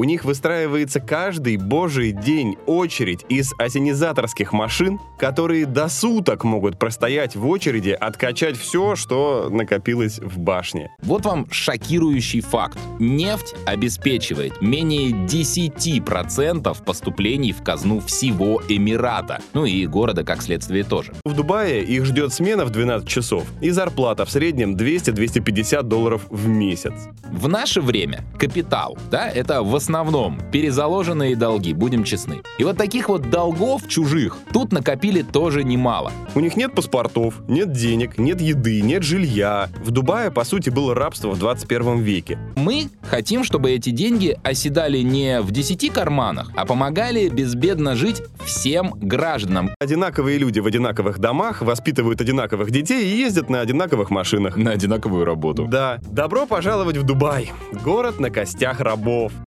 У них выстраивается каждый божий день очередь из осенизаторских машин, которые до суток могут простоять в очереди, откачать все, что накопилось в башне. Вот вам шокирующий факт. Нефть обеспечивает менее 10% поступлений в казну всего Эмирата. Ну и города, как следствие, тоже. В Дубае их ждет смена в 12 часов и зарплата в среднем $200–250 в месяц. В наше время капитал, да, это в основном перезаложенные долги, будем честны. И вот таких вот долгов чужих тут накопили тоже немало. У них нет паспортов, нет денег, нет еды, нет жилья. В Дубае, по сути, было рабство в 21 веке. Мы хотим, чтобы эти деньги оседали не в 10 карманах, а помогали безбедно жить всем гражданам. Одинаковые люди в одинаковых домах воспитывают одинаковых детей и ездят на одинаковых машинах. На одинаковую работу. Да. Добро пожаловать в Дубай. Город на костях рабов.